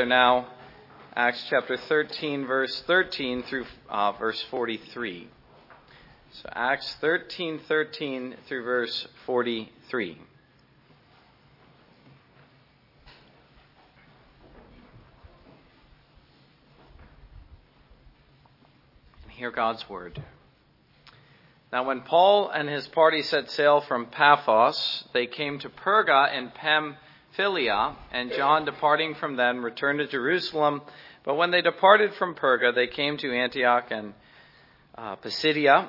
So now, Acts chapter 13, verse 13 through verse 43. So Acts 13:13 through verse 43. And hear God's word. Now when Paul and his party set sail from Paphos, they came to Perga in Pam. Philea, and John, departing from them, returned to Jerusalem. But when they departed from Perga, they came to Antioch and Pisidia,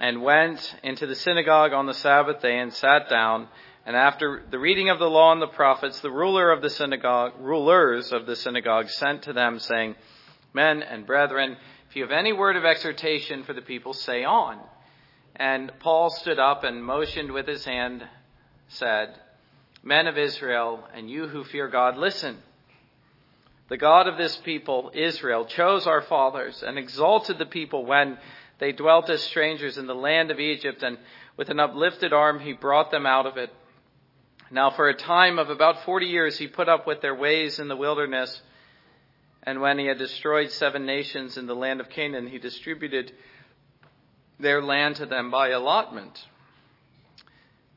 and went into the synagogue on the Sabbath day and sat down. And after the reading of the law and the prophets, the rulers of the synagogue sent to them, saying, "Men and brethren, if you have any word of exhortation for the people, say on." And Paul stood up and motioned with his hand, said, "Men of Israel, and you who fear God, listen. The God of this people, Israel, chose our fathers and exalted the people when they dwelt as strangers in the land of Egypt, and with an uplifted arm he brought them out of it. Now for a time of about 40 years he put up with their ways in the wilderness, and when he had destroyed 7 nations in the land of Canaan, he distributed their land to them by allotment.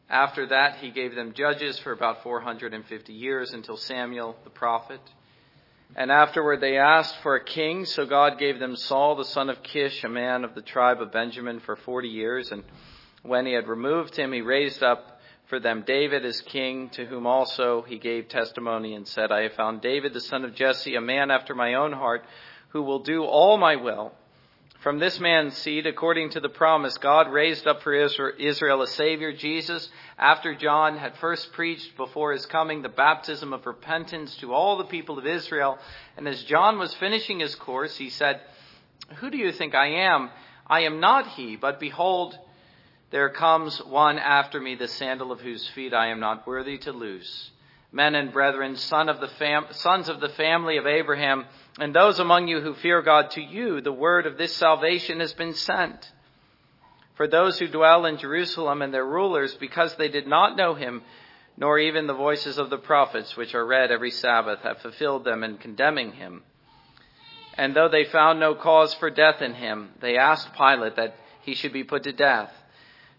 After that, he gave them judges for about 450 years until Samuel the prophet. And afterward, they asked for a king. So God gave them Saul, the son of Kish, a man of the tribe of Benjamin, for 40 years. And when he had removed him, he raised up for them David as king, to whom also he gave testimony and said, 'I have found David, the son of Jesse, a man after my own heart, who will do all my will.' From this man's seed, according to the promise, God raised up for Israel a Savior, Jesus, after John had first preached before his coming the baptism of repentance to all the people of Israel. And as John was finishing his course, he said, 'Who do you think I am? I am not he, but behold, there comes one after me, the sandal of whose feet I am not worthy to loose. Men and brethren, sons of the family of Abraham, and those among you who fear God, to you the word of this salvation has been sent. For those who dwell in Jerusalem and their rulers, because they did not know him, nor even the voices of the prophets, which are read every Sabbath, have fulfilled them in condemning him. And though they found no cause for death in him, they asked Pilate that he should be put to death.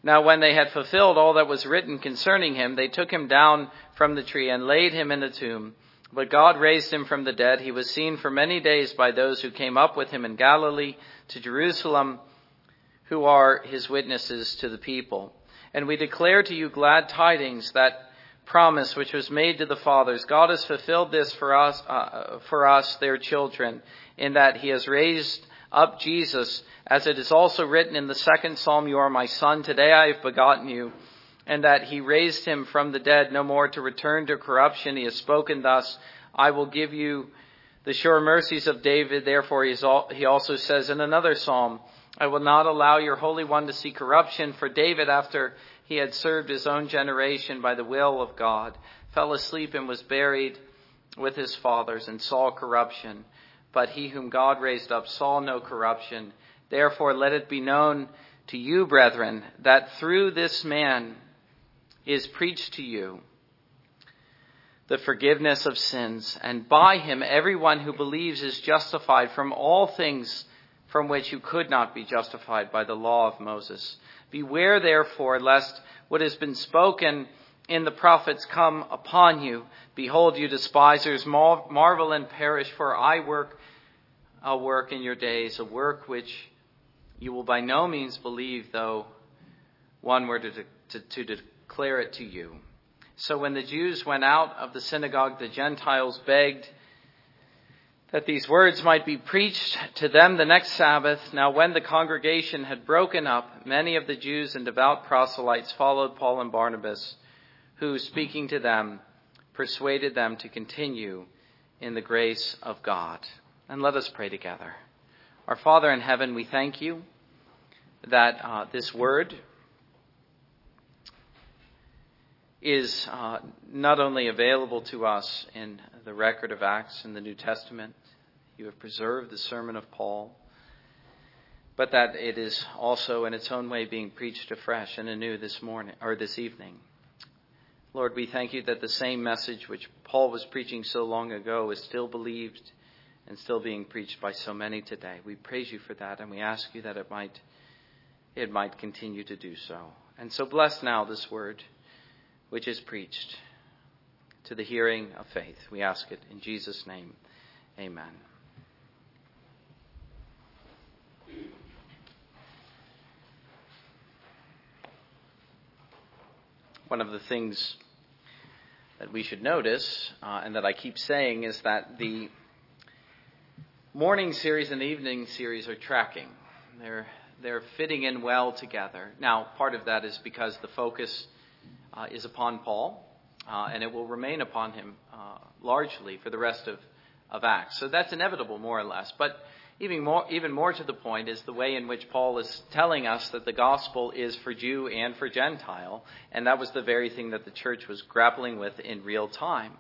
Now when they had fulfilled all that was written concerning him, they took him down from the tree and laid him in a tomb. But God raised him from the dead. He was seen for many days by those who came up with him in Galilee to Jerusalem, who are his witnesses to the people. And we declare to you glad tidings, that promise which was made to the fathers. God has fulfilled this for us, their children, in that he has raised up Jesus, as it is also written in the 2nd Psalm, 'You are my son, today I have begotten you,' and that he raised him from the dead, no more to return to corruption. He has spoken thus, 'I will give you the sure mercies of David.' Therefore he also says in another psalm, 'I will not allow your Holy One to see corruption.' For David, after he had served his own generation by the will of God, fell asleep and was buried with his fathers and saw corruption. But he whom God raised up saw no corruption. Therefore, let it be known to you, brethren, that through this man is preached to you the forgiveness of sins. And by him, everyone who believes is justified from all things from which you could not be justified by the law of Moses. Beware, therefore, lest what has been spoken in the prophets come upon you. Behold, you despisers, marvel and perish, for I work a work in your days, a work which you will by no means believe, though one were to declare it to you.' So when the Jews went out of the synagogue, the Gentiles begged that these words might be preached to them the next Sabbath. Now when the congregation had broken up, many of the Jews and devout proselytes followed Paul and Barnabas, who, speaking to them, persuaded them to continue in the grace of God." And let us pray together. Our Father in heaven, we thank you that this word is not only available to us in the record of Acts in the New Testament, you have preserved the sermon of Paul, but that it is also in its own way being preached afresh and anew this morning or this evening. Lord, we thank you that the same message which Paul was preaching so long ago is still believed and still being preached by so many today. We praise you for that, and we ask you that it might continue to do so. And so bless now this word which is preached to the hearing of faith. We ask it in Jesus' name. Amen. One of the things that we should notice, and that I keep saying, is that the morning series and evening series are tracking. They're fitting in well together. Now, part of that is because the focus is upon Paul, and it will remain upon him largely for the rest of Acts. So that's inevitable, more or less. But even more to the point is the way in which Paul is telling us that the gospel is for Jew and for Gentile, and that was the very thing that the church was grappling with in real time.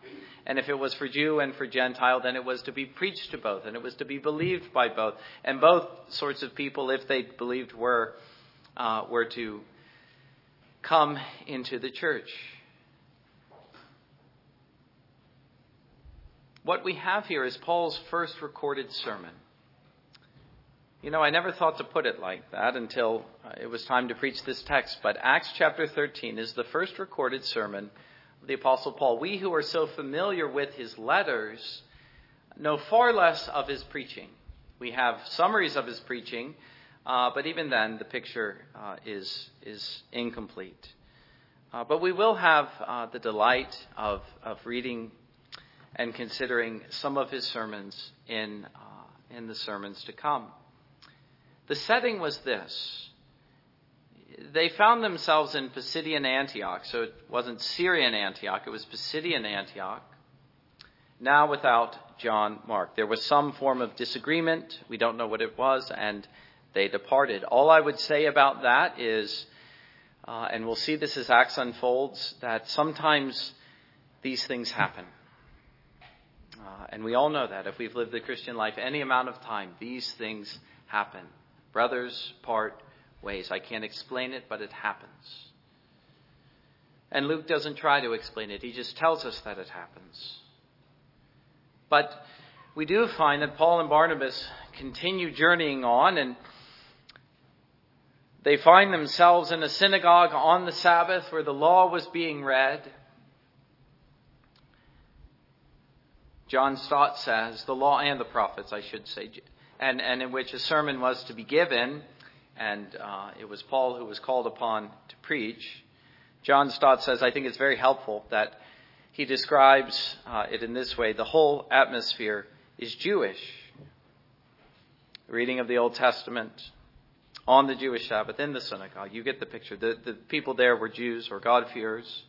And if it was for Jew and for Gentile, then it was to be preached to both, and it was to be believed by both. And both sorts of people, if they believed, were to come into the church. What we have here is Paul's first recorded sermon. You know, I never thought to put it like that until it was time to preach this text, but Acts chapter 13 is the first recorded sermon of the Apostle Paul. We who are so familiar with his letters know far less of his preaching. We have summaries of his preaching, but even then the picture is incomplete. But we will have the delight of reading and considering some of his sermons in the sermons to come. The setting was this. They found themselves in Pisidian Antioch. So it wasn't Syrian Antioch. It was Pisidian Antioch. Now without John Mark. There was some form of disagreement. We don't know what it was. And they departed. All I would say about that is, and we'll see this as Acts unfolds, that sometimes these things happen. And we all know that. If we've lived the Christian life any amount of time, these things happen. Brothers part ways. I can't explain it, but it happens. And Luke doesn't try to explain it. He just tells us that it happens. But we do find that Paul and Barnabas continue journeying on, and they find themselves in a synagogue on the Sabbath where the law was being read. John Stott says, the law and the prophets, I should say, and in which a sermon was to be given, and it was Paul who was called upon to preach. John Stott says, I think it's very helpful that he describes it in this way: the whole atmosphere is Jewish. Reading of the Old Testament on the Jewish Sabbath in the synagogue. You get the picture. The people there were Jews or God-fearers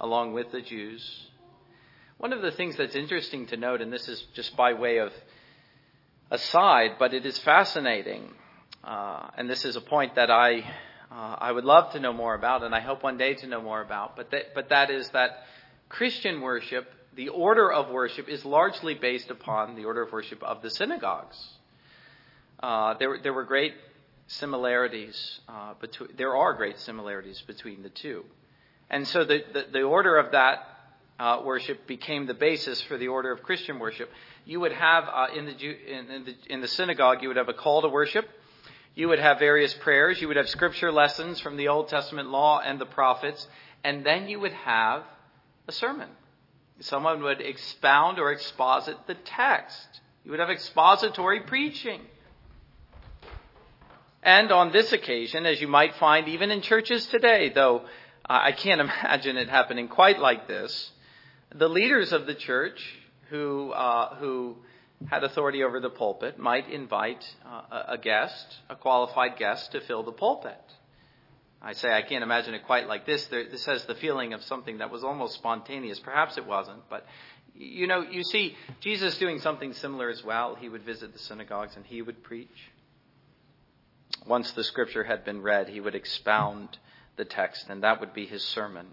along with the Jews. One of the things that's interesting to note, and this is just by way of aside, but it is fascinating, and this is a point that I would love to know more about, and I hope one day to know more about, but that is that Christian worship, the order of worship, is largely based upon the order of worship of the synagogues. There were great similarities between the two, and so the order of that worship became the basis for the order of Christian worship. You would have in the synagogue, you would have a call to worship. You would have various prayers. You would have scripture lessons from the Old Testament law and the prophets, and then you would have a sermon. Someone would expound or exposit the text. You would have expository preaching. And on this occasion, as you might find even in churches today, though I can't imagine it happening quite like this, the leaders of the church who had authority over the pulpit might invite a guest, a qualified guest, to fill the pulpit. I say I can't imagine it quite like this. This has the feeling of something that was almost spontaneous. Perhaps it wasn't, but you know, you see Jesus doing something similar as well. He would visit the synagogues and he would preach. Once the scripture had been read, he would expound the text, and that would be his sermon.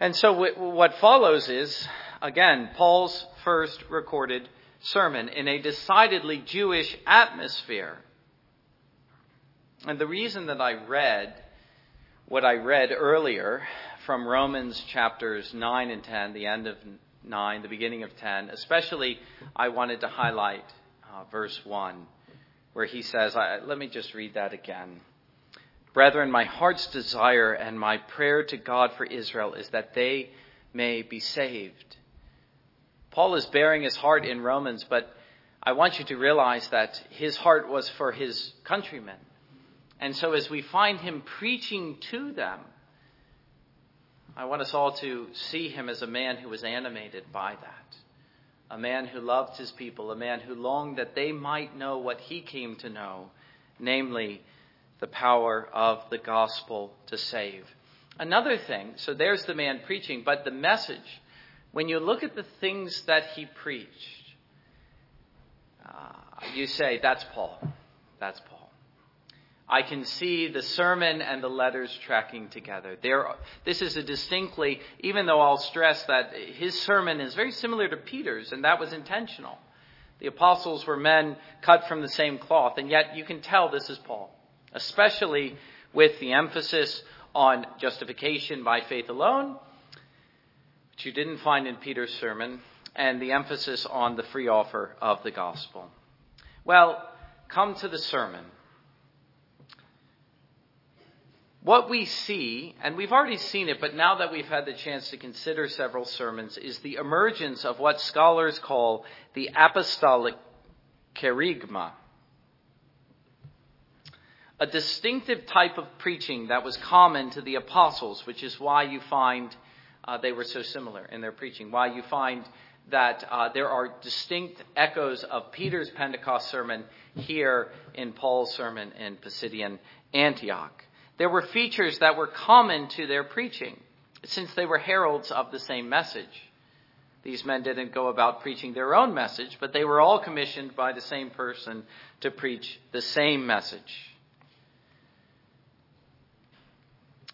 And so what follows is, again, Paul's first recorded sermon in a decidedly Jewish atmosphere. And the reason that I read what I read earlier from Romans chapters 9 and 10, the end of 9, the beginning of 10. Especially, I wanted to highlight verse 1, where he says, let me just read that again. Brethren, my heart's desire and my prayer to God for Israel is that they may be saved. Paul is bearing his heart in Romans, but I want you to realize that his heart was for his countrymen. And so as we find him preaching to them, I want us all to see him as a man who was animated by that, a man who loved his people, a man who longed that they might know what he came to know, namely the power of the gospel to save. Another thing, so there's the man preaching, but the message, when you look at the things that he preached, you say, that's Paul. That's Paul. I can see the sermon and the letters tracking together. This is a distinctly, even though I'll stress that his sermon is very similar to Peter's, and that was intentional. The apostles were men cut from the same cloth, and yet you can tell this is Paul, especially with the emphasis on justification by faith alone, which you didn't find in Peter's sermon, and the emphasis on the free offer of the gospel. Well, come to the sermon. What we see, and we've already seen it, but now that we've had the chance to consider several sermons, is the emergence of what scholars call the apostolic kerygma, a distinctive type of preaching that was common to the apostles, which is why you find they were so similar in their preaching, why you find that there are distinct echoes of Peter's Pentecost sermon here in Paul's sermon in Pisidian Antioch. There were features that were common to their preaching, since they were heralds of the same message. These men didn't go about preaching their own message, but they were all commissioned by the same person to preach the same message.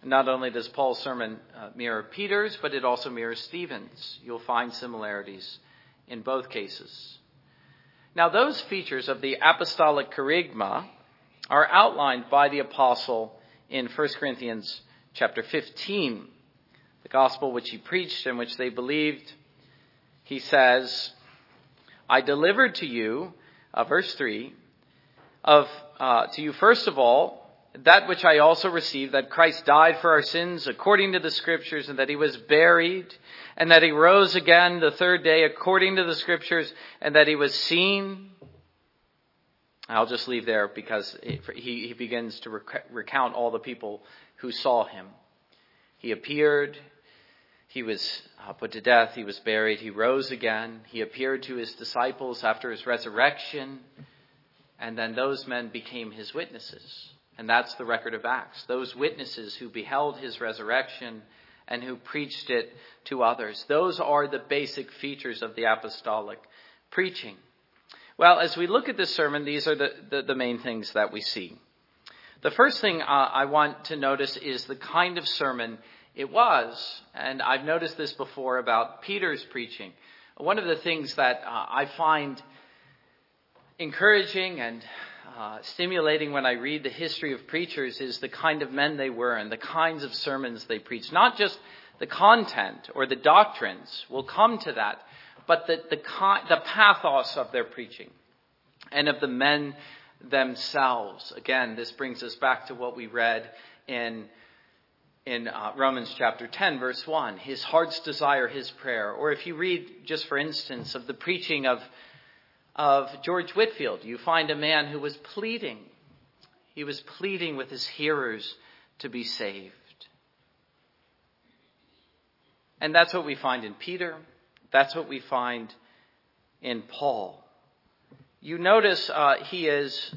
Not only does Paul's sermon mirror Peter's, but it also mirrors Stephen's. You'll find similarities in both cases. Now, those features of the apostolic kerygma are outlined by the apostle in 1 Corinthians chapter 15, the gospel which he preached and which they believed, he says, I delivered to you, verse 3, to you first of all, that which I also received, that Christ died for our sins according to the scriptures, and that he was buried, and that he rose again the third day according to the scriptures, and that he was seen. I'll just leave there because he begins to recount all the people who saw him. He appeared, he was put to death, he was buried, he rose again. He appeared to his disciples after his resurrection, and then those men became his witnesses. And that's the record of Acts. Those witnesses who beheld his resurrection and who preached it to others. Those are the basic features of the apostolic preaching. Well, as we look at this sermon, these are the main things that we see. The first thing I want to notice is the kind of sermon it was. And I've noticed this before about Peter's preaching. One of the things that I find encouraging and stimulating when I read the history of preachers is the kind of men they were and the kinds of sermons they preached. Not just the content or the doctrines. We'll come to that. But the pathos of their preaching and of the men themselves. Again, this brings us back to what we read in Romans chapter 10, verse 1. His heart's desire, his prayer. Or if you read, just for instance, of the preaching of George Whitefield, you find a man who was pleading. He was pleading with his hearers to be saved. And that's what we find in Peter. That's what we find in Paul. You notice he is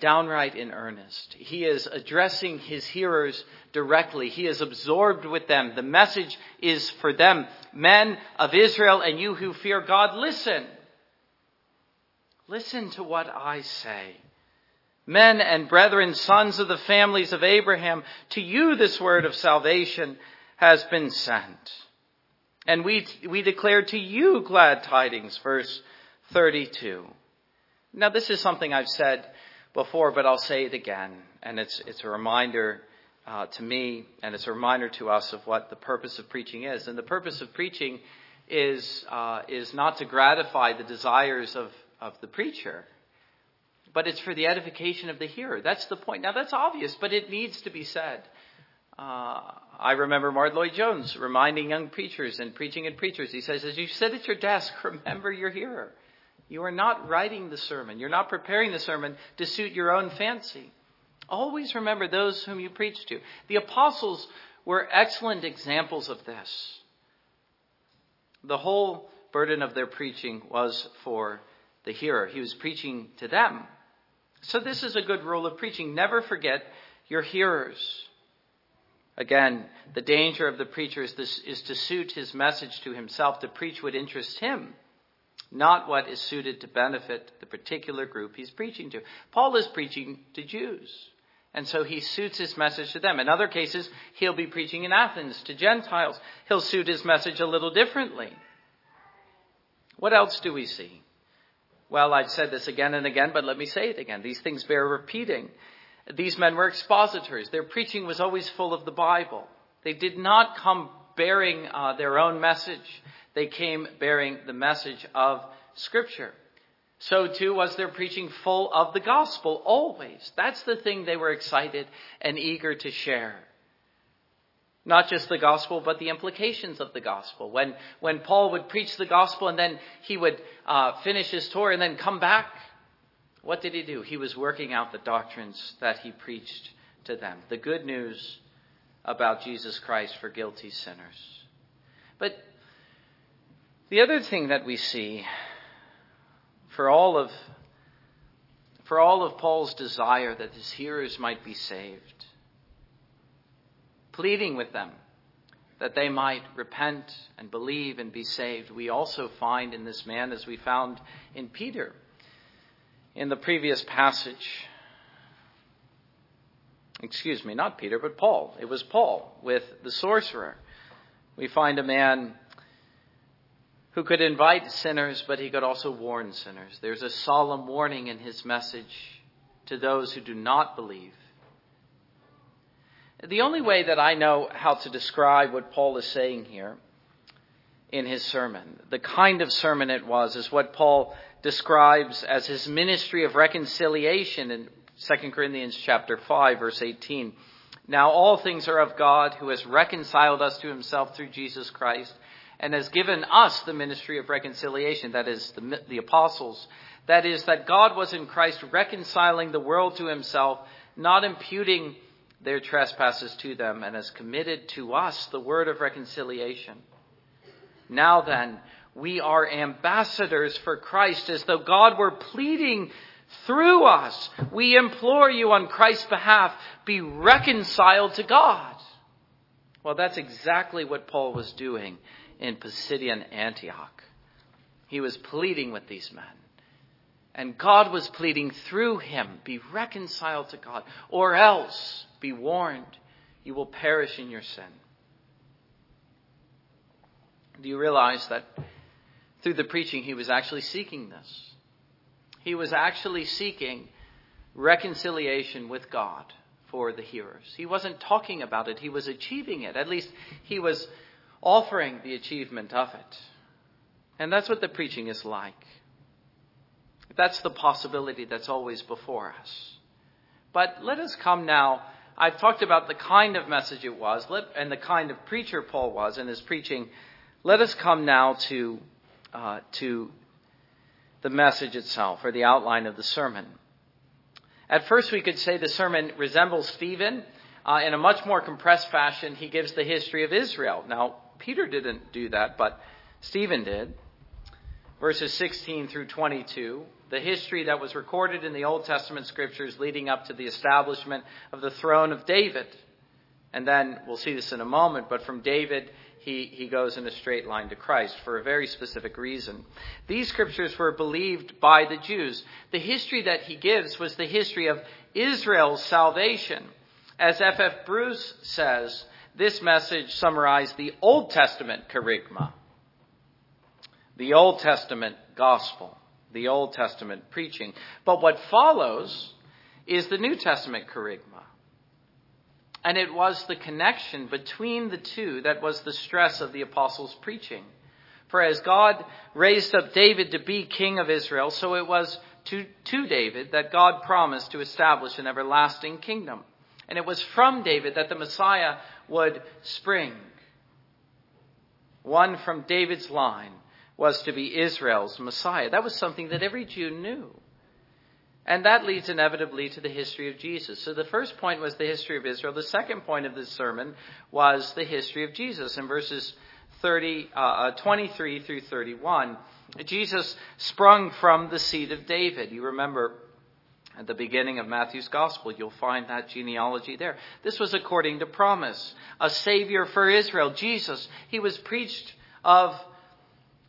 downright in earnest. He is addressing his hearers directly. He is absorbed with them. The message is for them. Men of Israel and you who fear God, listen. Listen to what I say. Men and brethren, sons of the families of Abraham, to you this word of salvation has been sent. And we declare to you glad tidings, verse 32. Now, this is something I've said before, but I'll say it again. And it's a reminder to me, and it's a reminder to us of what the purpose of preaching is. And the purpose of preaching is not to gratify the desires of the preacher, but it's for the edification of the hearer. That's the point. Now, that's obvious, but it needs to be said. I remember Martyn Lloyd-Jones reminding young preachers and preachers. He says, as you sit at your desk, remember your hearer. You are not writing the sermon. You're not preparing the sermon to suit your own fancy. Always remember those whom you preach to. The apostles were excellent examples of this. The whole burden of their preaching was for the hearer. He was preaching to them. So this is a good rule of preaching. Never forget your hearers. Again, the danger of the preacher is to suit his message to himself, to preach what interests him, not what is suited to benefit the particular group he's preaching to. Paul is preaching to Jews, and so he suits his message to them. In other cases, he'll be preaching in Athens to Gentiles. He'll suit his message a little differently. What else do we see? Well, I've said this again and again, but let me say it again. These things bear repeating. These men were expositors. Their preaching was always full of the Bible. They did not come bearing their own message. They came bearing the message of Scripture. So too was their preaching full of the gospel always. That's the thing they were excited and eager to share. Not just the gospel, but the implications of the gospel. When Paul would preach the gospel and then he would finish his tour and then come back, what did he do? He was working out the doctrines that he preached to them. The good news about Jesus Christ for guilty sinners. But the other thing that we see for all of Paul's desire that his hearers might be saved, pleading with them that they might repent and believe and be saved, we also find in this man, as we found in Peter in the previous passage. Excuse me, not Peter, but Paul. It was Paul with the sorcerer. We find a man who could invite sinners, but he could also warn sinners. There's a solemn warning in his message to those who do not believe. The only way that I know how to describe what Paul is saying here in his sermon, the kind of sermon it was, is what Paul describes as his ministry of reconciliation in 2 Corinthians chapter 5, verse 18. Now all things are of God, who has reconciled us to himself through Jesus Christ and has given us the ministry of reconciliation, that is, the apostles. That is, that God was in Christ reconciling the world to himself, not imputing their trespasses to them, and has committed to us the word of reconciliation. Now then, we are ambassadors for Christ, as though God were pleading through us. We implore you on Christ's behalf, be reconciled to God. Well, that's exactly what Paul was doing in Pisidian Antioch. He was pleading with these men, and God was pleading through him, be reconciled to God, or else be warned, you will perish in your sin. Do you realize that through the preaching, he was actually seeking this? He was actually seeking reconciliation with God for the hearers. He wasn't talking about it. He was achieving it. At least he was offering the achievement of it. And that's what the preaching is like. That's the possibility that's always before us. But let us come now. I've talked about the kind of message it was and the kind of preacher Paul was in his preaching. Let us come now to the message itself, or the outline of the sermon. At first, we could say the sermon resembles Stephen. In a much more compressed fashion, he gives the history of Israel. Now, Peter didn't do that, but Stephen did. Verses 16 through 22, the history that was recorded in the Old Testament scriptures leading up to the establishment of the throne of David. And then, we'll see this in a moment, but from David, he goes in a straight line to Christ for a very specific reason. These scriptures were believed by the Jews. The history that he gives was the history of Israel's salvation. As F.F. Bruce says, this message summarized the Old Testament kerygma, the Old Testament gospel, the Old Testament preaching. But what follows is the New Testament kerygma. And it was the connection between the two that was the stress of the apostles' preaching. For as God raised up David to be king of Israel, so it was to David that God promised to establish an everlasting kingdom. And it was from David that the Messiah would spring. One from David's line was to be Israel's Messiah. That was something that every Jew knew. And that leads inevitably to the history of Jesus. So the first point was the history of Israel. The second point of this sermon was the history of Jesus. In verses 23 through 31, Jesus sprung from the seed of David. You remember at the beginning of Matthew's gospel, you'll find that genealogy there. This was according to promise, a savior for Israel. Jesus, he was preached of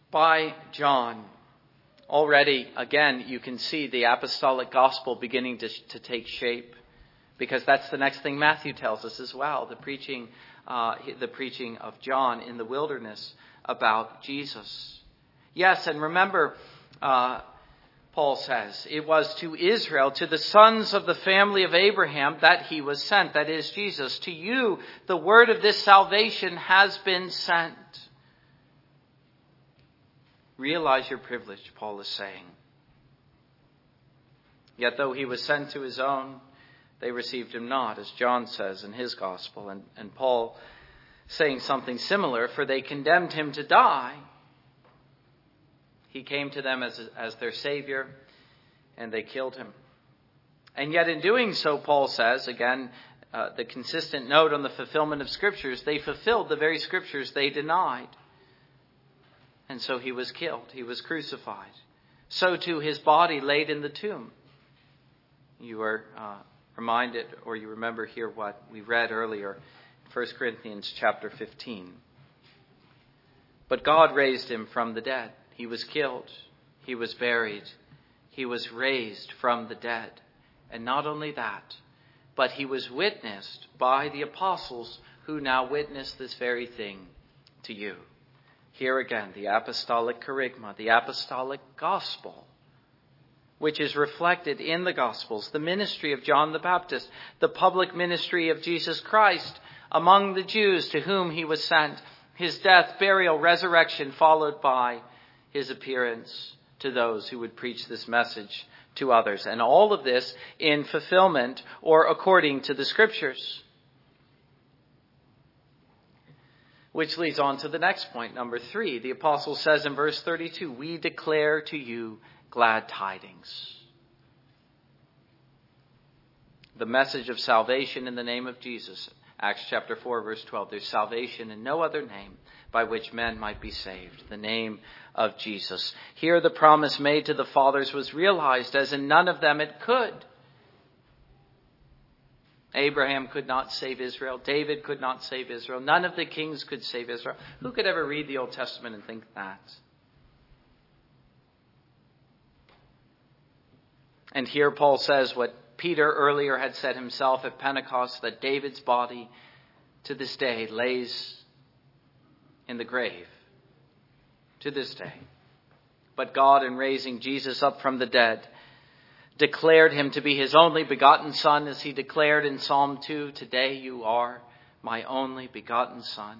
by John. Already, again, you can see the apostolic gospel beginning to take shape, because that's the next thing Matthew tells us as well, the preaching of John in the wilderness about Jesus. Yes, and remember, Paul says, it was to Israel, to the sons of the family of Abraham, that he was sent. That is Jesus. To you, the word of this salvation has been sent. Realize your privilege, Paul is saying. Yet though he was sent to his own, they received him not, as John says in his gospel. And Paul saying something similar, for they condemned him to die. He came to them as their savior, and they killed him. And yet in doing so, Paul says, again, the consistent note on the fulfillment of scriptures, they fulfilled the very scriptures they denied. And so he was killed. He was crucified. So too his body laid in the tomb. You are reminded, or you remember here what we read earlier, 1 Corinthians chapter 15. But God raised him from the dead. He was killed. He was buried. He was raised from the dead. And not only that, but he was witnessed by the apostles who now witness this very thing to you. Here again, the apostolic kerygma, the apostolic gospel, which is reflected in the Gospels, the ministry of John the Baptist, the public ministry of Jesus Christ among the Jews to whom he was sent, his death, burial, resurrection, followed by his appearance to those who would preach this message to others. And all of this in fulfillment or according to the Scriptures. Which leads on to the next point, number 3. The apostle says in verse 32, we declare to you glad tidings. The message of salvation in the name of Jesus. Acts chapter 4, verse 12. There's salvation in no other name by which men might be saved. The name of Jesus. Here the promise made to the fathers was realized, as in none of them it could. Abraham could not save Israel. David could not save Israel. None of the kings could save Israel. Who could ever read the Old Testament and think that? And here Paul says what Peter earlier had said himself at Pentecost, that David's body to this day lays in the grave. To this day. But God, in raising Jesus up from the dead, declared him to be his only begotten son, as he declared in Psalm 2, today you are my only begotten son.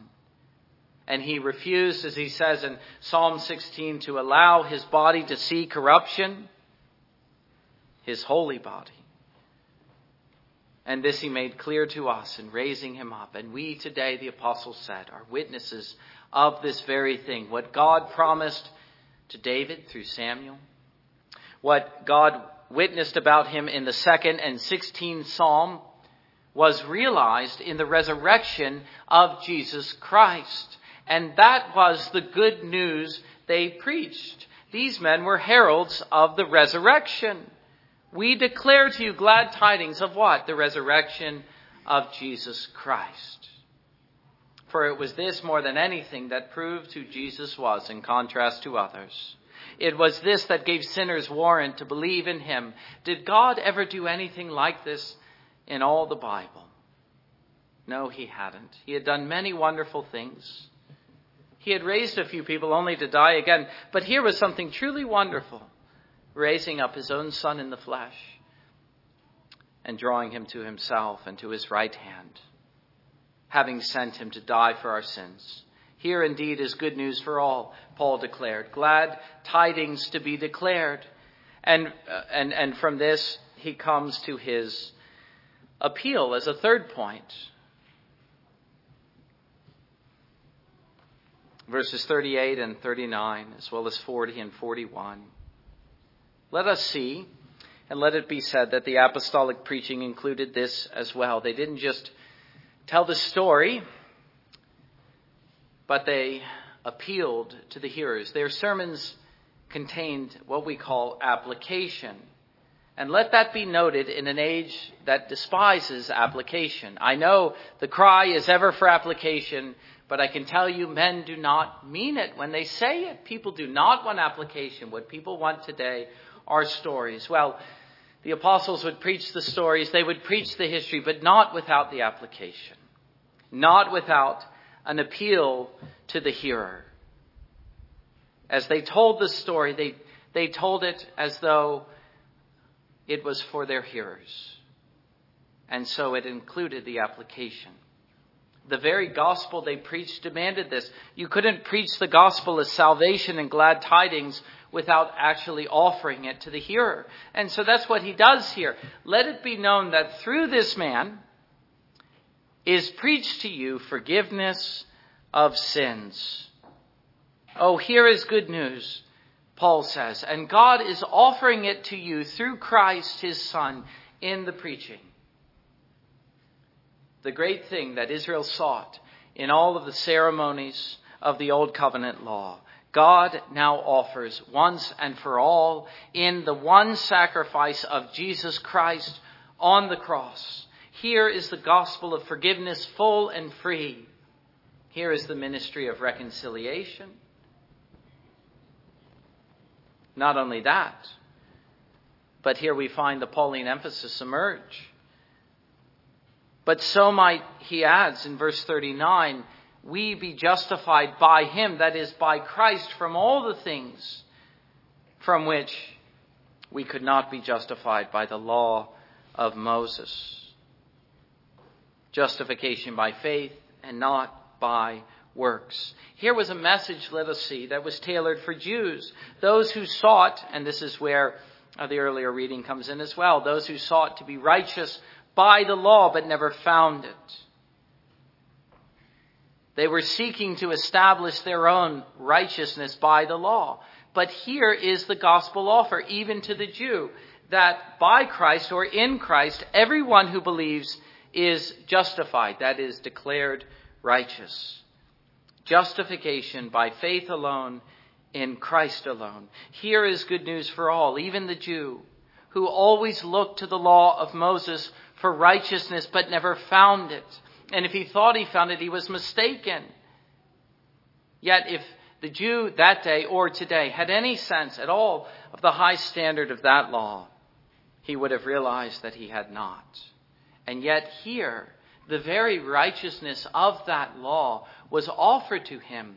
And he refused, as he says in Psalm 16, to allow his body to see corruption, his holy body. And this he made clear to us in raising him up. And we today, the apostle said, are witnesses of this very thing. What God promised to David through Samuel, what God witnessed about him in the 2nd and 16th Psalm was realized in the resurrection of Jesus Christ. And that was the good news they preached. These men were heralds of the resurrection. We declare to you glad tidings of what? The resurrection of Jesus Christ. For it was this more than anything that proved who Jesus was in contrast to others. It was this that gave sinners warrant to believe in him. Did God ever do anything like this in all the Bible? No, he hadn't. He had done many wonderful things. He had raised a few people only to die again. But here was something truly wonderful, raising up his own son in the flesh and drawing him to himself and to his right hand. having sent him to die for our sins. Here indeed is good news for all, Paul declared. Glad tidings to be declared. And from this, he comes to his appeal as a third point. Verses 38 and 39, as well as 40 and 41. Let us see, and let it be said that the apostolic preaching included this as well. They didn't just tell the story, but they appealed to the hearers. Their sermons contained what we call application. And let that be noted in an age that despises application. I know the cry is ever for application, but I can tell you men do not mean it when they say it. People do not want application. What people want today are stories. Well, the apostles would preach the stories. They would preach the history, but not without the application. Not without an appeal to the hearer. As they told the story, they told it as though it was for their hearers. And so it included the application. The very gospel they preached demanded this. You couldn't preach the gospel as salvation and glad tidings without actually offering it to the hearer. And so that's what he does here. Let it be known that through this man is preached to you forgiveness of sins. Oh, here is good news, Paul says, and God is offering it to you through Christ, his son, in the preaching. The great thing that Israel sought in all of the ceremonies of the Old Covenant law, God now offers once and for all in the one sacrifice of Jesus Christ on the cross. Here is the gospel of forgiveness, full and free. Here is the ministry of reconciliation. Not only that, but here we find the Pauline emphasis emerge. But so might, he adds in verse 39, we be justified by him, that is, by Christ, from all the things from which we could not be justified by the law of Moses. Justification by faith and not by works. Here was a message, let us see, that was tailored for Jews. Those who sought, and this is where the earlier reading comes in as well, those who sought to be righteous by the law, but never found it. They were seeking to establish their own righteousness by the law. But here is the gospel offer, even to the Jew, that by Christ or in Christ, everyone who believes is justified, that is, declared righteous. Justification by faith alone, in Christ alone. Here is good news for all, even the Jew, who always looked to the law of Moses for righteousness, but never found it. And if he thought he found it, he was mistaken. Yet if the Jew that day or today had any sense at all of the high standard of that law, he would have realized that he had not. And yet here, the very righteousness of that law was offered to him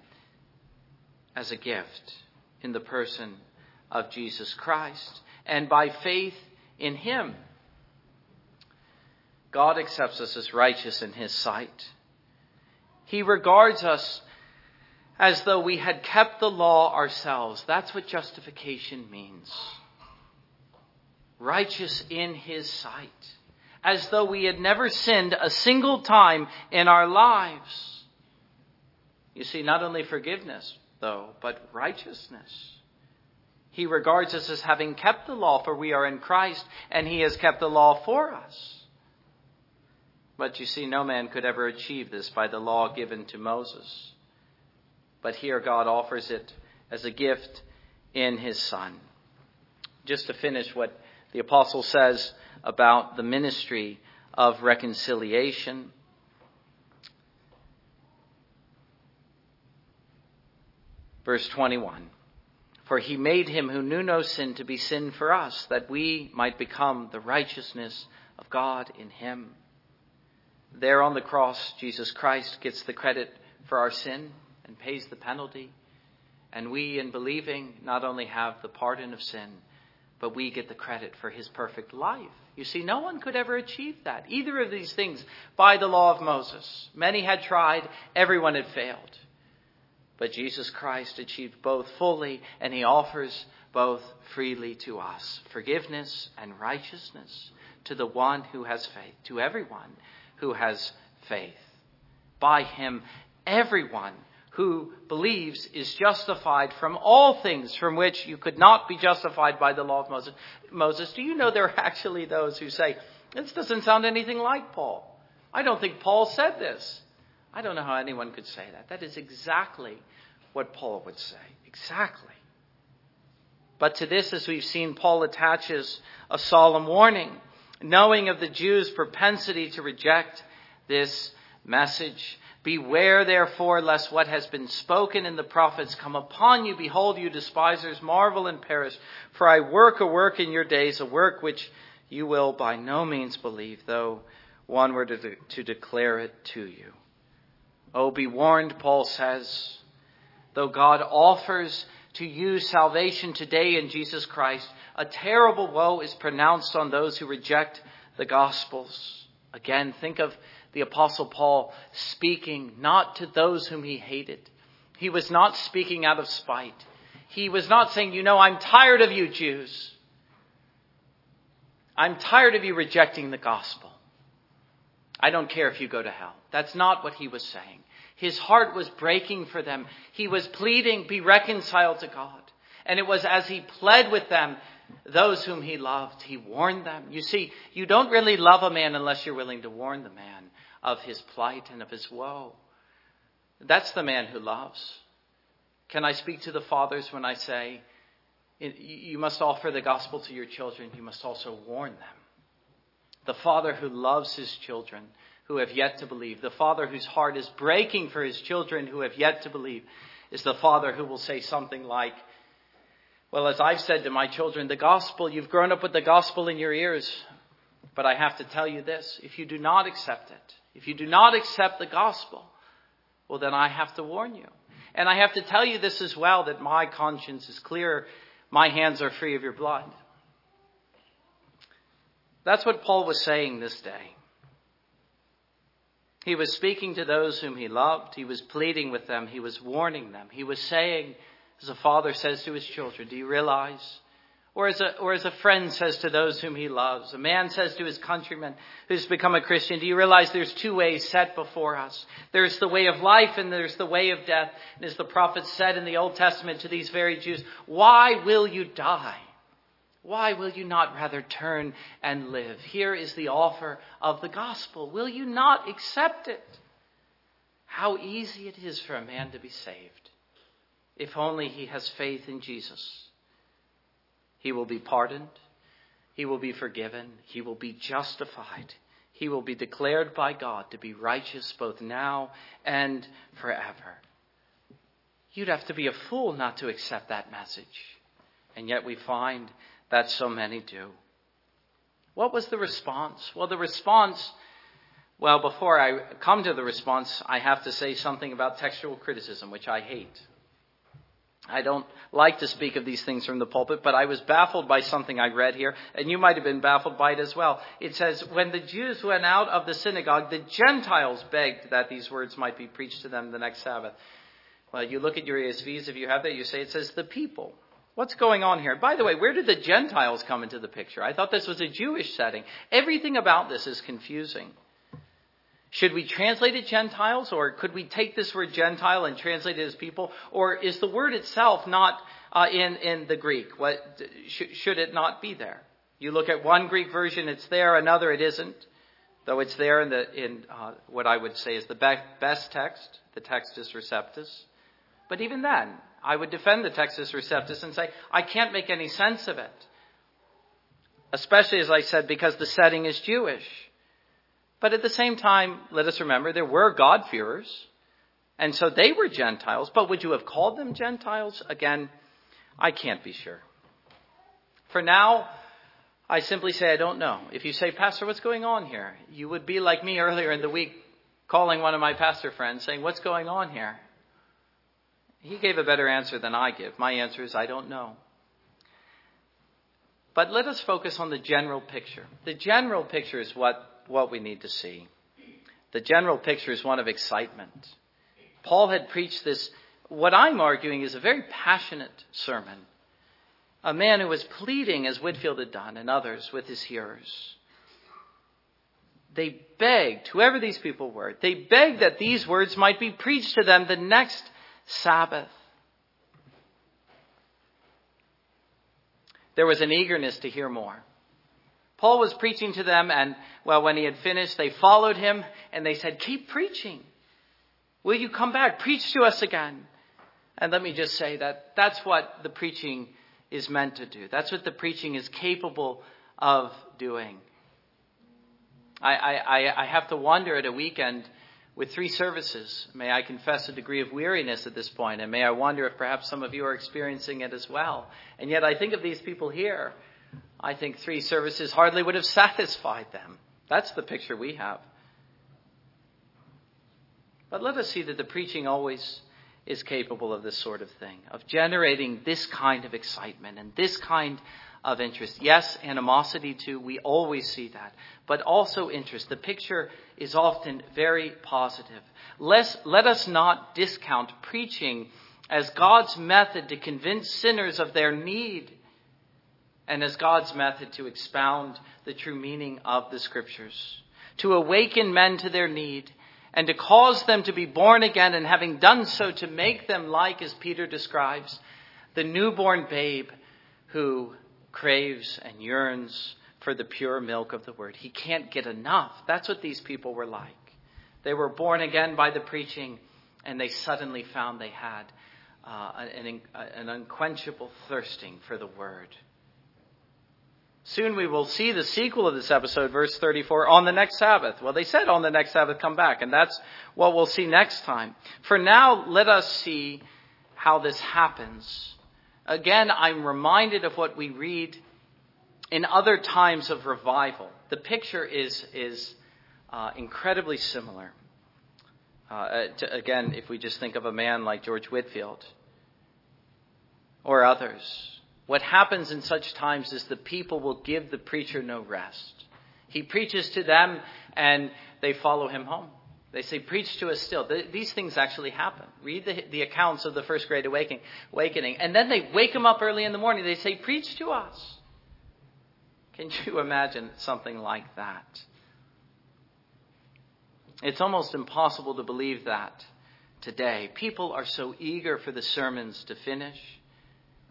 as a gift in the person of Jesus Christ. And by faith in him, God accepts us as righteous in his sight. He regards us as though we had kept the law ourselves. That's what justification means. Righteous in his sight. As though we had never sinned a single time in our lives. You see, not only forgiveness, though, but righteousness. He regards us as having kept the law, for we are in Christ, and he has kept the law for us. But you see, no man could ever achieve this by the law given to Moses. But here God offers it as a gift in his Son. Just to finish what the apostle says about the ministry of reconciliation. Verse 21. For he made him who knew no sin to be sin for us, that we might become the righteousness of God in him. There on the cross, Jesus Christ gets the credit for our sin and pays the penalty. And we, in believing, not only have the pardon of sin, but we get the credit for his perfect life. You see, no one could ever achieve that, either of these things, by the law of Moses. Many had tried, everyone had failed. But Jesus Christ achieved both fully, and he offers both freely to us, forgiveness and righteousness to the one who has faith, to everyone who has faith. By him, everyone who believes is justified from all things from which you could not be justified by the law of Moses. Do you know there are actually those who say, this doesn't sound anything like Paul. I don't think Paul said this. I don't know how anyone could say that. That is exactly what Paul would say. Exactly. But to this, as we've seen, Paul attaches a solemn warning, knowing of the Jews' propensity to reject this message. Beware, therefore, lest what has been spoken in the prophets come upon you. Behold, you despisers, marvel and perish. For I work a work in your days, a work which you will by no means believe, though one were to declare it to you. Oh, be warned, Paul says, though God offers to you salvation today in Jesus Christ, a terrible woe is pronounced on those who reject the Gospels. Again, think of the Apostle Paul speaking not to those whom he hated. He was not speaking out of spite. He was not saying, you know, I'm tired of you Jews. I'm tired of you rejecting the Gospel. I don't care if you go to hell. That's not what he was saying. His heart was breaking for them. He was pleading, be reconciled to God. And it was as he pled with them, those whom he loved, he warned them. You see, you don't really love a man unless you're willing to warn the man of his plight and of his woe. That's the man who loves. Can I speak to the fathers when I say, you must offer the gospel to your children. You must also warn them. The father who loves his children who have yet to believe, the father whose heart is breaking for his children who have yet to believe, is the father who will say something like, well, as I've said to my children, the gospel, you've grown up with the gospel in your ears, but I have to tell you this, if you do not accept it, if you do not accept the gospel, well, then I have to warn you. And I have to tell you this as well, that my conscience is clear, my hands are free of your blood. That's what Paul was saying this day. He was speaking to those whom he loved. He was pleading with them. He was warning them. He was saying, as a father says to his children, do you realize? Or as a friend says to those whom he loves. A man says to his countryman who's become a Christian, do you realize there's two ways set before us? There's the way of life and there's the way of death. And as the prophet said in the Old Testament to these very Jews, why will you die? Why will you not rather turn and live? Here is the offer of the gospel. Will you not accept it? How easy it is for a man to be saved. If only he has faith in Jesus. He will be pardoned. He will be forgiven. He will be justified. He will be declared by God to be righteous both now and forever. You'd have to be a fool not to accept that message. And yet we find that so many do. What was the response? Well, before I come to the response, I have to say something about textual criticism, which I hate. I don't like to speak of these things from the pulpit, but I was baffled by something I read here, and you might have been baffled by it as well. It says, when the Jews went out of the synagogue, the Gentiles begged that these words might be preached to them the next Sabbath. Well, you look at your ESVs, if you have that, you say it says the people. What's going on here? By the way, where did the Gentiles come into the picture? I thought this was a Jewish setting. Everything about this is confusing. Should we translate it Gentiles, or could we take this word Gentile and translate it as people? Or is the word itself not in the Greek? What should it not be there? You look at one Greek version, it's there. Another, it isn't. Though it's there in what I would say is the best text, the Textus Receptus. But even then, I would defend the Textus Receptus and say, I can't make any sense of it. Especially, as I said, because the setting is Jewish. But at the same time, let us remember, there were God-fearers. And so they were Gentiles. But would you have called them Gentiles? Again, I can't be sure. For now, I simply say, I don't know. If you say, Pastor, what's going on here? You would be like me earlier in the week, calling one of my pastor friends, saying, what's going on here? He gave a better answer than I give. My answer is, I don't know. But let us focus on the general picture. The general picture is what we need to see. The general picture is one of excitement. Paul had preached this, what I'm arguing is a very passionate sermon. A man who was pleading, as Whitefield had done and others, with his hearers. They begged, whoever these people were, they begged that these words might be preached to them the next Sabbath. There was an eagerness to hear more. Paul was preaching to them, and well, when he had finished, they followed him and they said, keep preaching. Will you come back? Preach to us again. And let me just say that that's what the preaching is meant to do. That's what the preaching is capable of doing. I have to wonder at a weekend with 3 services. May I confess a degree of weariness at this point, and may I wonder if perhaps some of you are experiencing it as well. And yet I think of these people here. I think 3 services hardly would have satisfied them. That's the picture we have. But let us see that the preaching always is capable of this sort of thing, of generating this kind of excitement and this kind of interest. Yes, animosity too. We always see that, but also interest. The picture is often very positive. Let us not discount preaching as God's method to convince sinners of their need, and as God's method to expound the true meaning of the Scriptures, to awaken men to their need, and to cause them to be born again, and having done so, to make them like, as Peter describes, the newborn babe who craves and yearns for the pure milk of the Word. He can't get enough. That's what these people were like. They were born again by the preaching, and they suddenly found they had an unquenchable thirsting for the Word. Soon we will see the sequel of this episode, verse 34, on the next Sabbath. Well, they said on the next Sabbath, come back. And that's what we'll see next time. For now, let us see how this happens. Again, I'm reminded of what we read in other times of revival. The picture is incredibly similar. Again, if we just think of a man like George Whitefield or others. What happens in such times is the people will give the preacher no rest. He preaches to them and they follow him home. They say, preach to us still. These things actually happen. Read the accounts of the first great awakening. And then they wake him up early in the morning. They say, preach to us. Can you imagine something like that? It's almost impossible to believe that today. People are so eager for the sermons to finish.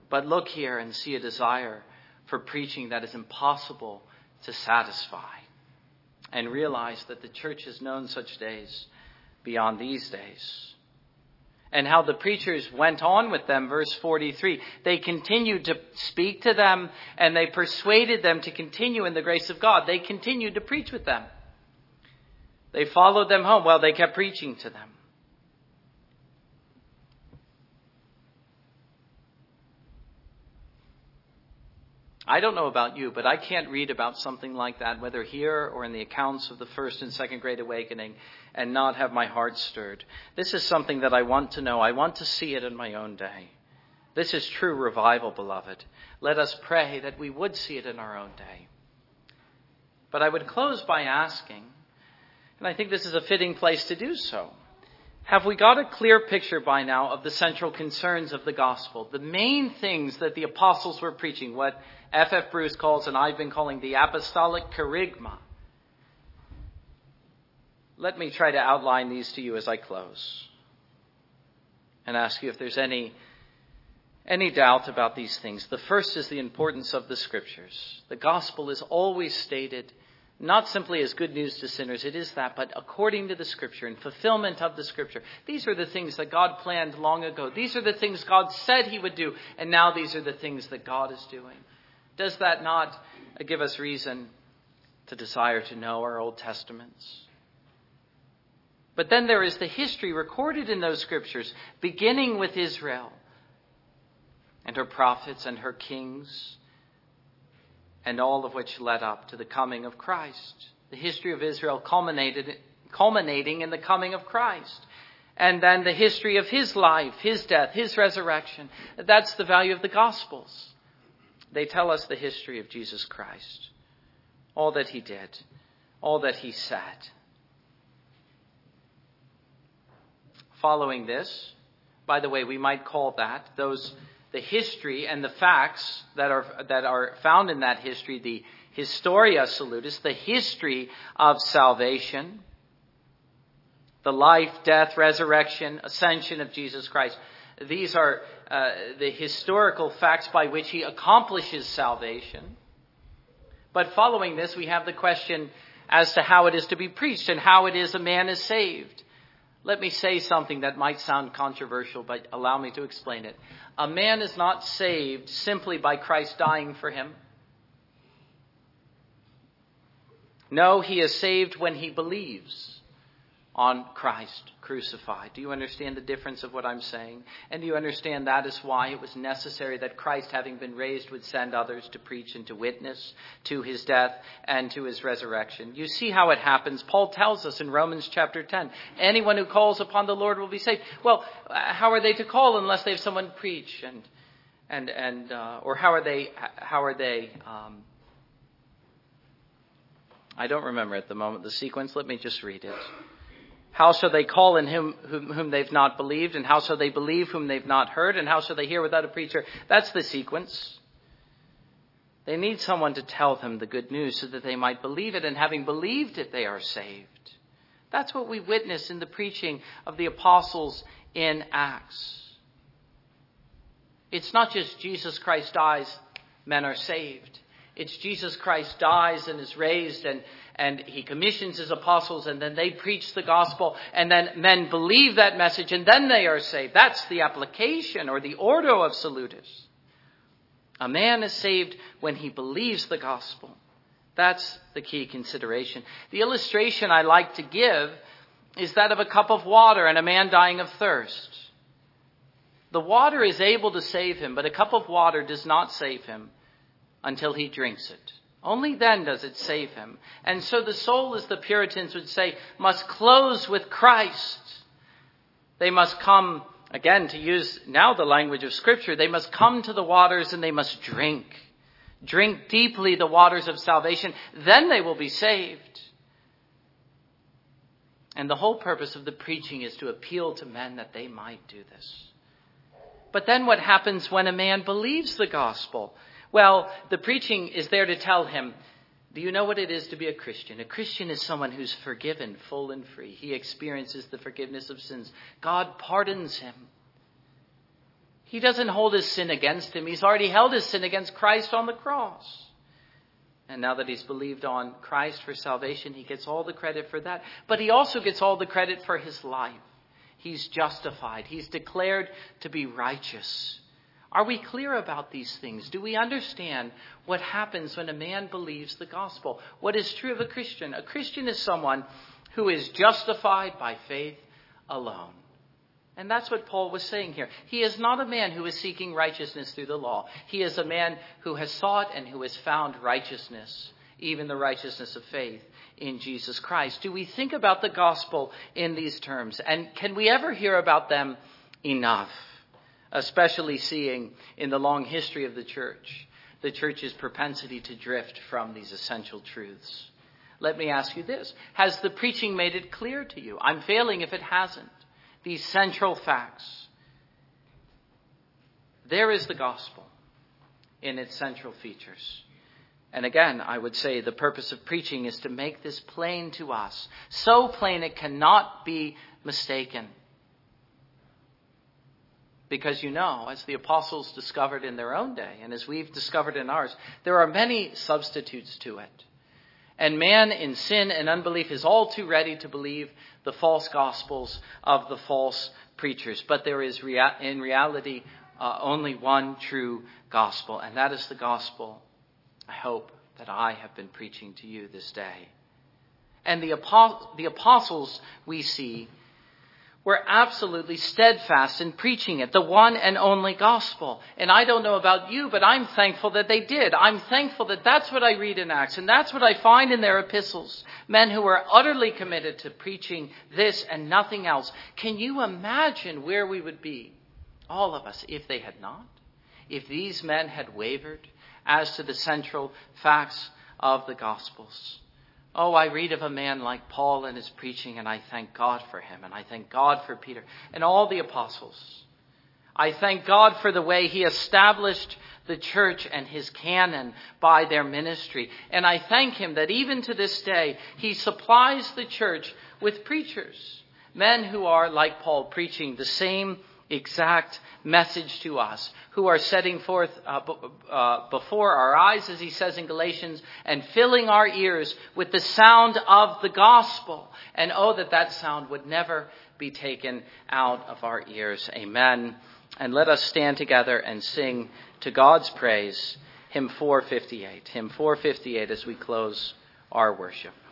But look here and see a desire for preaching that is impossible to satisfy, and realize that the church has known such days beyond these days. And how the preachers went on with them, verse 43. They continued to speak to them, and they persuaded them to continue in the grace of God. They continued to preach with them. They followed them home. Well, they kept preaching to them. I don't know about you, but I can't read about something like that, whether here or in the accounts of the first and second great awakening, and not have my heart stirred. This is something that I want to know. I want to see it in my own day. This is true revival, beloved. Let us pray that we would see it in our own day. But I would close by asking, and I think this is a fitting place to do so. Have we got a clear picture by now of the central concerns of the gospel? The main things that the apostles were preaching, what F.F. Bruce calls, and I've been calling, the apostolic kerygma. Let me try to outline these to you as I close, and ask you if there's any doubt about these things. The first is the importance of the Scriptures. The gospel is always stated not simply as good news to sinners, it is that, but according to the Scripture and fulfillment of the Scripture. These are the things that God planned long ago. These are the things God said he would do, and now these are the things that God is doing. Does that not give us reason to desire to know our Old Testaments? But then there is the history recorded in those Scriptures, beginning with Israel and her prophets and her kings, and all of which led up to the coming of Christ. The history of Israel culminating in the coming of Christ. And then the history of his life, his death, his resurrection. That's the value of the Gospels. They tell us the history of Jesus Christ, all that he did, all that he said. Following this, by the way, we might call that the history and the facts that are found in that history, the Historia Salutis, the history of salvation, the life, death, resurrection, ascension of Jesus Christ. These are the historical facts by which he accomplishes salvation. But following this, we have the question as to how it is to be preached and how it is a man is saved. Let me say something that might sound controversial, but allow me to explain it. A man is not saved simply by Christ dying for him. No, he is saved when he believes on Christ crucified. Do you understand the difference of what I'm saying? And do you understand that is why it was necessary that Christ, having been raised, would send others to preach and to witness to his death and to his resurrection? You see how it happens. Paul tells us in Romans chapter 10, anyone who calls upon the Lord will be saved. Well, how are they to call unless they have someone preach? Or how are they, I don't remember at the moment the sequence. Let me just read it. How shall they call in him whom they've not believed? And how shall they believe whom they've not heard? And how shall they hear without a preacher? That's the sequence. They need someone to tell them the good news so that they might believe it. And having believed it, they are saved. That's what we witness in the preaching of the apostles in Acts. It's not just Jesus Christ dies, men are saved. It's Jesus Christ dies and is raised and he commissions his apostles, and then they preach the gospel, and then men believe that message, and then they are saved. That's the application or the ordo of salutis. A man is saved when he believes the gospel. That's the key consideration. The illustration I like to give is that of a cup of water and a man dying of thirst. The water is able to save him, but a cup of water does not save him until he drinks it. Only then does it save him. And so the soul, as the Puritans would say, must close with Christ. They must come, again, to use now the language of Scripture, they must come to the waters and they must drink. Drink deeply the waters of salvation. Then they will be saved. And the whole purpose of the preaching is to appeal to men that they might do this. But then what happens when a man believes the gospel? Well, the preaching is there to tell him, do you know what it is to be a Christian? A Christian is someone who's forgiven, full and free. He experiences the forgiveness of sins. God pardons him. He doesn't hold his sin against him. He's already held his sin against Christ on the cross. And now that he's believed on Christ for salvation, he gets all the credit for that. But he also gets all the credit for his life. He's justified. He's declared to be righteous. Are we clear about these things? Do we understand what happens when a man believes the gospel? What is true of a Christian? A Christian is someone who is justified by faith alone. And that's what Paul was saying here. He is not a man who is seeking righteousness through the law. He is a man who has sought and who has found righteousness, even the righteousness of faith in Jesus Christ. Do we think about the gospel in these terms? And can we ever hear about them enough? Especially seeing in the long history of the church's propensity to drift from these essential truths. Let me ask you this. Has the preaching made it clear to you? I'm failing if it hasn't. These central facts. There is the gospel in its central features. And again, I would say the purpose of preaching is to make this plain to us. So plain it cannot be mistaken. Because, you know, as the apostles discovered in their own day, and as we've discovered in ours, there are many substitutes to it. And man in sin and unbelief is all too ready to believe the false gospels of the false preachers. But there is in reality only one true gospel. And that is the gospel, I hope, that I have been preaching to you this day. And the apostles we see were absolutely steadfast in preaching it, the one and only gospel. And I don't know about you, but I'm thankful that they did. I'm thankful that that's what I read in Acts, and that's what I find in their epistles. Men who are utterly committed to preaching this and nothing else. Can you imagine where we would be, all of us, if they had not? If these men had wavered as to the central facts of the Gospels. Oh, I read of a man like Paul and his preaching, and I thank God for him, and I thank God for Peter and all the apostles. I thank God for the way he established the church and his canon by their ministry. And I thank him that even to this day, he supplies the church with preachers, men who are, like Paul, preaching the same exact message to us, who are setting forth before our eyes, as he says in Galatians, and filling our ears with the sound of the gospel. And oh, that sound would never be taken out of our ears. Amen. And let us stand together and sing to God's praise, hymn 458, as we close our worship.